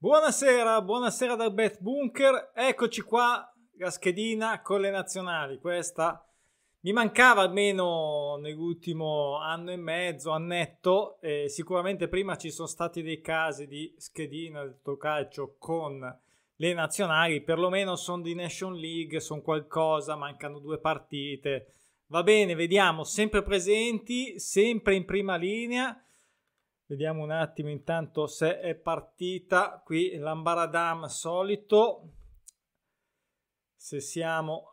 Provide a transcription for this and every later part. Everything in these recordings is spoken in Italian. Buonasera, buonasera da Bet Bunker, eccoci qua, la schedina con le nazionali, questa mi mancava almeno nell'ultimo anno e mezzo, annetto, e sicuramente prima ci sono stati dei casi di schedina del Totocaccio con le nazionali, perlomeno sono di Nation League, sono qualcosa, mancano 2 partite, va bene, vediamo, sempre presenti, sempre in prima linea. Vediamo un attimo intanto se è partita qui l'ambaradam solito, se siamo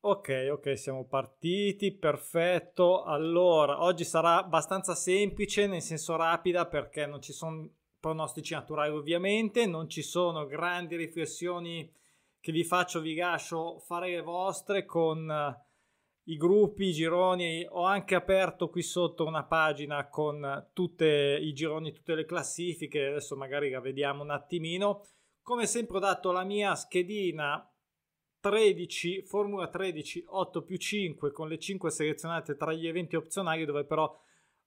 ok, siamo partiti, perfetto. Allora oggi sarà abbastanza semplice, nel senso rapida, perché non ci sono pronostici naturali ovviamente, non ci sono grandi riflessioni che vi faccio, vi lascio fare le vostre con i gruppi, i gironi. Ho anche aperto qui sotto una pagina con tutti i gironi, tutte le classifiche, adesso magari la vediamo un attimino. Come sempre ho dato la mia schedina 13, Formula 13 8+5 con le 5 selezionate tra gli eventi opzionali, dove però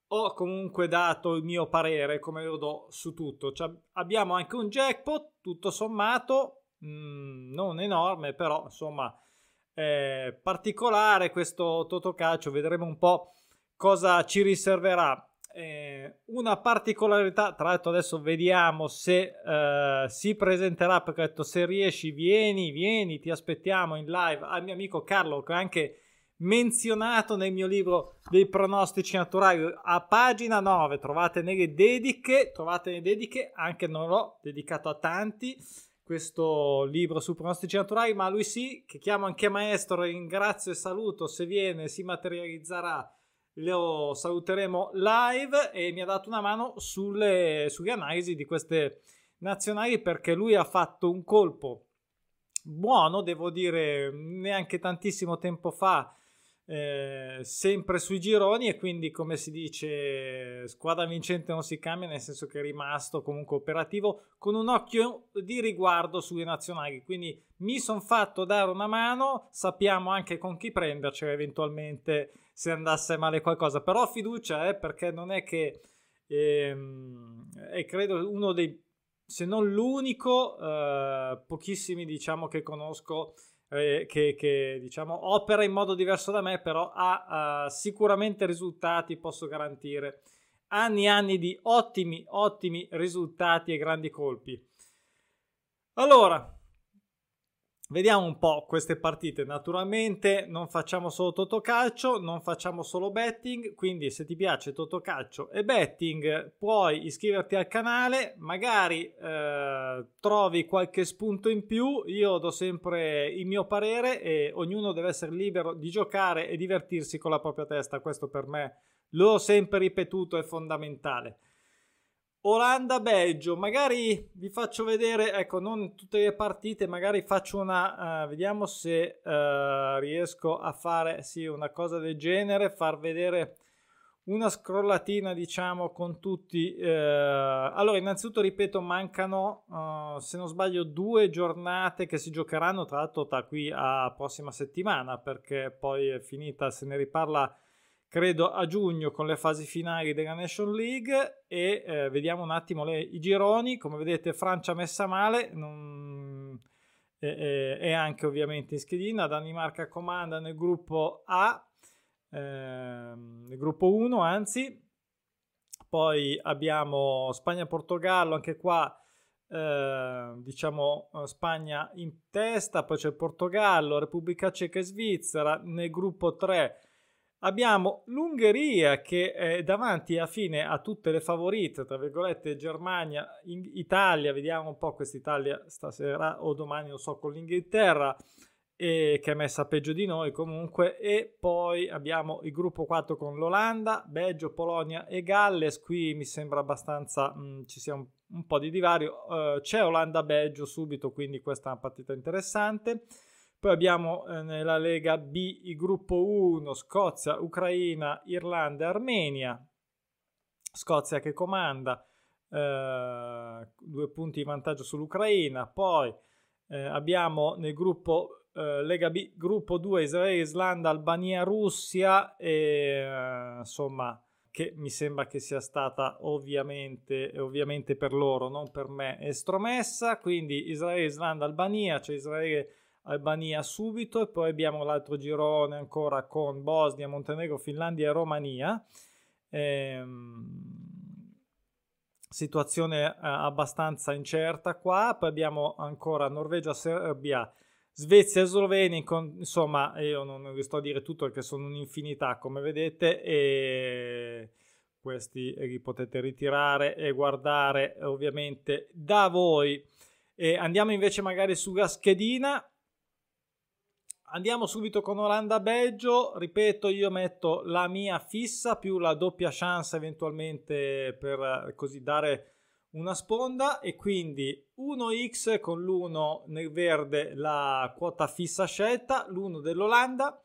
ho comunque dato il mio parere come lo do su tutto, cioè, abbiamo anche un jackpot tutto sommato, non enorme però insomma particolare questo Totocaccio, vedremo un po' cosa ci riserverà. Una particolarità, tra l'altro adesso vediamo se si presenterà, perché ho detto se riesci vieni, ti aspettiamo in live, al mio amico Carlo, che ho anche menzionato nel mio libro dei pronostici naturali a pagina 9, trovate nelle dediche, anche non l'ho dedicato a tanti questo libro su pronostici naturali, ma lui sì, che chiamo anche maestro, ringrazio e saluto, se viene, si materializzerà, lo saluteremo live, e mi ha dato una mano sulle analisi di queste nazionali, perché lui ha fatto un colpo buono, devo dire, neanche tantissimo tempo fa, sempre sui gironi, e quindi come si dice squadra vincente non si cambia, nel senso che è rimasto comunque operativo con un occhio di riguardo sulle nazionali, quindi mi sono fatto dare una mano, sappiamo anche con chi prenderci eventualmente se andasse male qualcosa, però fiducia perché non è che credo uno dei, se non l'unico, pochissimi diciamo che conosco che diciamo opera in modo diverso da me, però ha sicuramente risultati, posso garantire anni e anni di ottimi risultati e grandi colpi. Allora vediamo un po' queste partite, naturalmente non facciamo solo Totocaccio, non facciamo solo betting, quindi se ti piace Totocaccio e betting puoi iscriverti al canale, magari trovi qualche spunto in più, io do sempre il mio parere e ognuno deve essere libero di giocare e divertirsi con la propria testa, questo per me l'ho sempre ripetuto, è fondamentale. Olanda-Belgio, magari vi faccio vedere, ecco, non tutte le partite, magari faccio una, vediamo se riesco a fare, sì, una cosa del genere, far vedere una scrollatina, diciamo, con tutti. Allora, innanzitutto, ripeto, mancano, se non sbaglio, 2 giornate che si giocheranno, tra l'altro, da qui a prossima settimana, perché poi è finita, se ne riparla credo a giugno con le fasi finali della Nation League, e vediamo un attimo i gironi. Come vedete Francia messa male, e anche ovviamente in schedina, Danimarca comanda nel gruppo A, nel gruppo 1 anzi, poi abbiamo Spagna-Portogallo, anche qua diciamo Spagna in testa, poi c'è Portogallo, Repubblica Ceca e Svizzera, nel gruppo 3 abbiamo l'Ungheria che è davanti a fine a tutte le favorite, tra virgolette, Germania, Italia, vediamo un po' quest'Italia stasera o domani, non so, con l'Inghilterra, che è messa peggio di noi comunque, e poi abbiamo il gruppo 4 con l'Olanda, Belgio, Polonia e Galles, qui mi sembra abbastanza ci sia un po' di divario, c'è Olanda-Belgio subito, quindi questa è una partita interessante. Poi abbiamo nella Lega B il gruppo 1, Scozia, Ucraina, Irlanda e Armenia. Scozia che comanda, 2 punti di vantaggio sull'Ucraina. Poi abbiamo nel gruppo Lega B, gruppo 2, Israele, Islanda, Albania, Russia, e insomma che mi sembra che sia stata ovviamente per loro, non per me, estromessa. Quindi Israele, Islanda, Albania, cioè Israele, Albania subito, e poi abbiamo l'altro girone ancora con Bosnia, Montenegro, Finlandia e Romania. Situazione abbastanza incerta qua. Poi abbiamo ancora Norvegia, Serbia, Svezia e Slovenia, insomma io non vi sto a dire tutto perché sono un'infinità come vedete, e questi li potete ritirare e guardare ovviamente da voi. E andiamo invece magari sulla schedina, andiamo subito con Olanda-Belgio. Ripeto, io metto la mia fissa più la doppia chance eventualmente per così dare una sponda, e quindi 1x con l'1 nel verde la quota fissa scelta, l'1 dell'Olanda.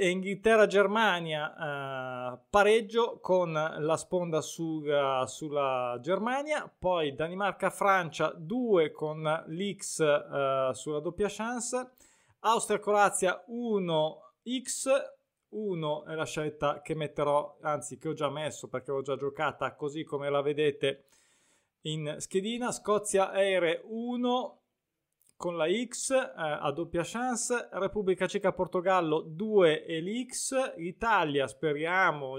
Inghilterra-Germania pareggio con la sponda sulla Germania, poi Danimarca-Francia 2 con l'x sulla doppia chance, Austria-Croazia 1x, 1 è la scelta che metterò, anzi che ho già messo perché l'ho già giocata così come la vedete in schedina. Scozia-Aire 1 con la X a doppia chance, Repubblica Ceca Portogallo 2 e l'X, Italia speriamo,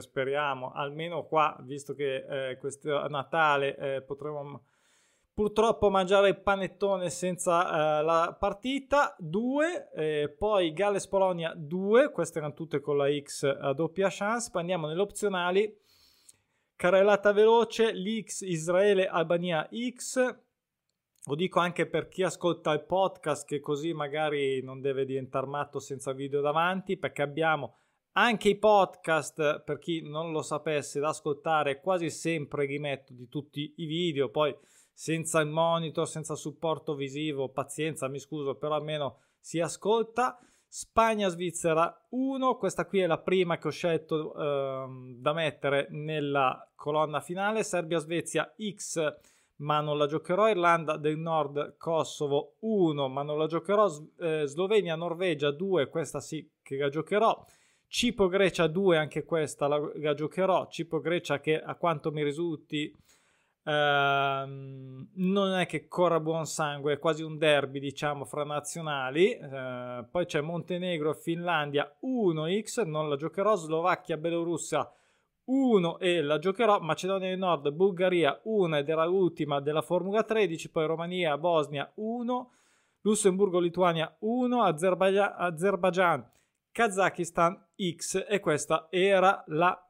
speriamo almeno qua, visto che questo Natale potremo purtroppo mangiare il panettone senza la partita, 2, poi Galles-Polonia 2, queste erano tutte con la X a doppia chance. Poi andiamo nelle opzionali, carrellata veloce, l'X, Israele-Albania X, lo dico anche per chi ascolta il podcast che così magari non deve diventare matto senza video davanti, perché abbiamo anche i podcast, per chi non lo sapesse, da ascoltare, quasi sempre li metto di tutti i video, poi senza il monitor, senza supporto visivo, pazienza, mi scuso, però almeno si ascolta. Spagna-Svizzera 1, questa qui è la prima che ho scelto da mettere nella colonna finale. Serbia-Svezia X, ma non la giocherò. Irlanda del Nord, Kosovo 1, ma non la giocherò. Slovenia-Norvegia 2, questa sì che la giocherò. Cipro-Grecia 2, anche questa la giocherò. Cipro-Grecia che a quanto mi risulti non è che corra buon sangue, è quasi un derby diciamo fra nazionali. Poi c'è Montenegro e Finlandia 1x, non la giocherò. Slovacchia, Belorussia 1 e la giocherò. Macedonia del Nord, Bulgaria 1 ed era l'ultima della Formula 13. Poi Romania, Bosnia 1, Lussemburgo, Lituania 1, Azerbaijan, Kazakistan X, e questa era la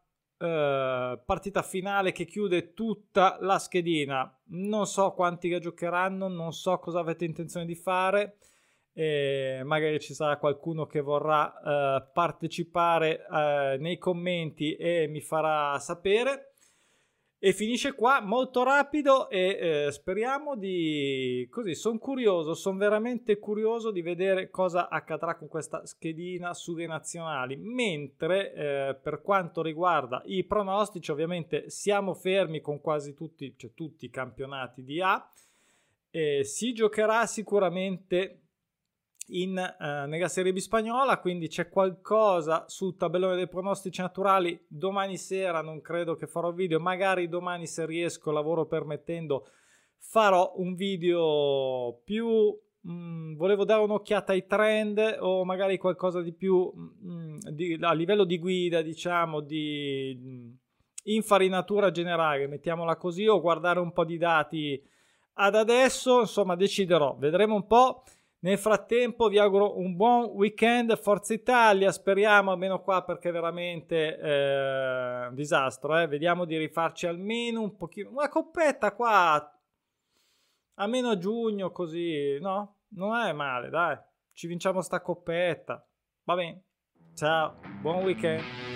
partita finale che chiude tutta la schedina. Non so quanti la giocheranno, non so cosa avete intenzione di fare, magari ci sarà qualcuno che vorrà partecipare nei commenti e mi farà sapere. E finisce qua, molto rapido, e speriamo di così. Sono curioso, sono veramente curioso di vedere cosa accadrà con questa schedina sulle nazionali, mentre per quanto riguarda i pronostici ovviamente siamo fermi con quasi tutti, cioè tutti i campionati di A. Si giocherà sicuramente nella Serie B spagnola, quindi c'è qualcosa sul tabellone dei pronostici naturali. Domani sera non credo che farò video, magari domani se riesco, lavoro permettendo, farò un video più volevo dare un'occhiata ai trend o magari qualcosa di più a livello di guida, diciamo di infarinatura generale, mettiamola così, o guardare un po' di dati ad adesso, insomma deciderò, vedremo un po'. Nel frattempo vi auguro un buon weekend, Forza Italia, speriamo almeno qua, perché veramente un disastro, vediamo di rifarci almeno un pochino, una coppetta qua, almeno a giugno così, no? Non è male, dai, ci vinciamo sta coppetta, va bene, ciao, buon weekend.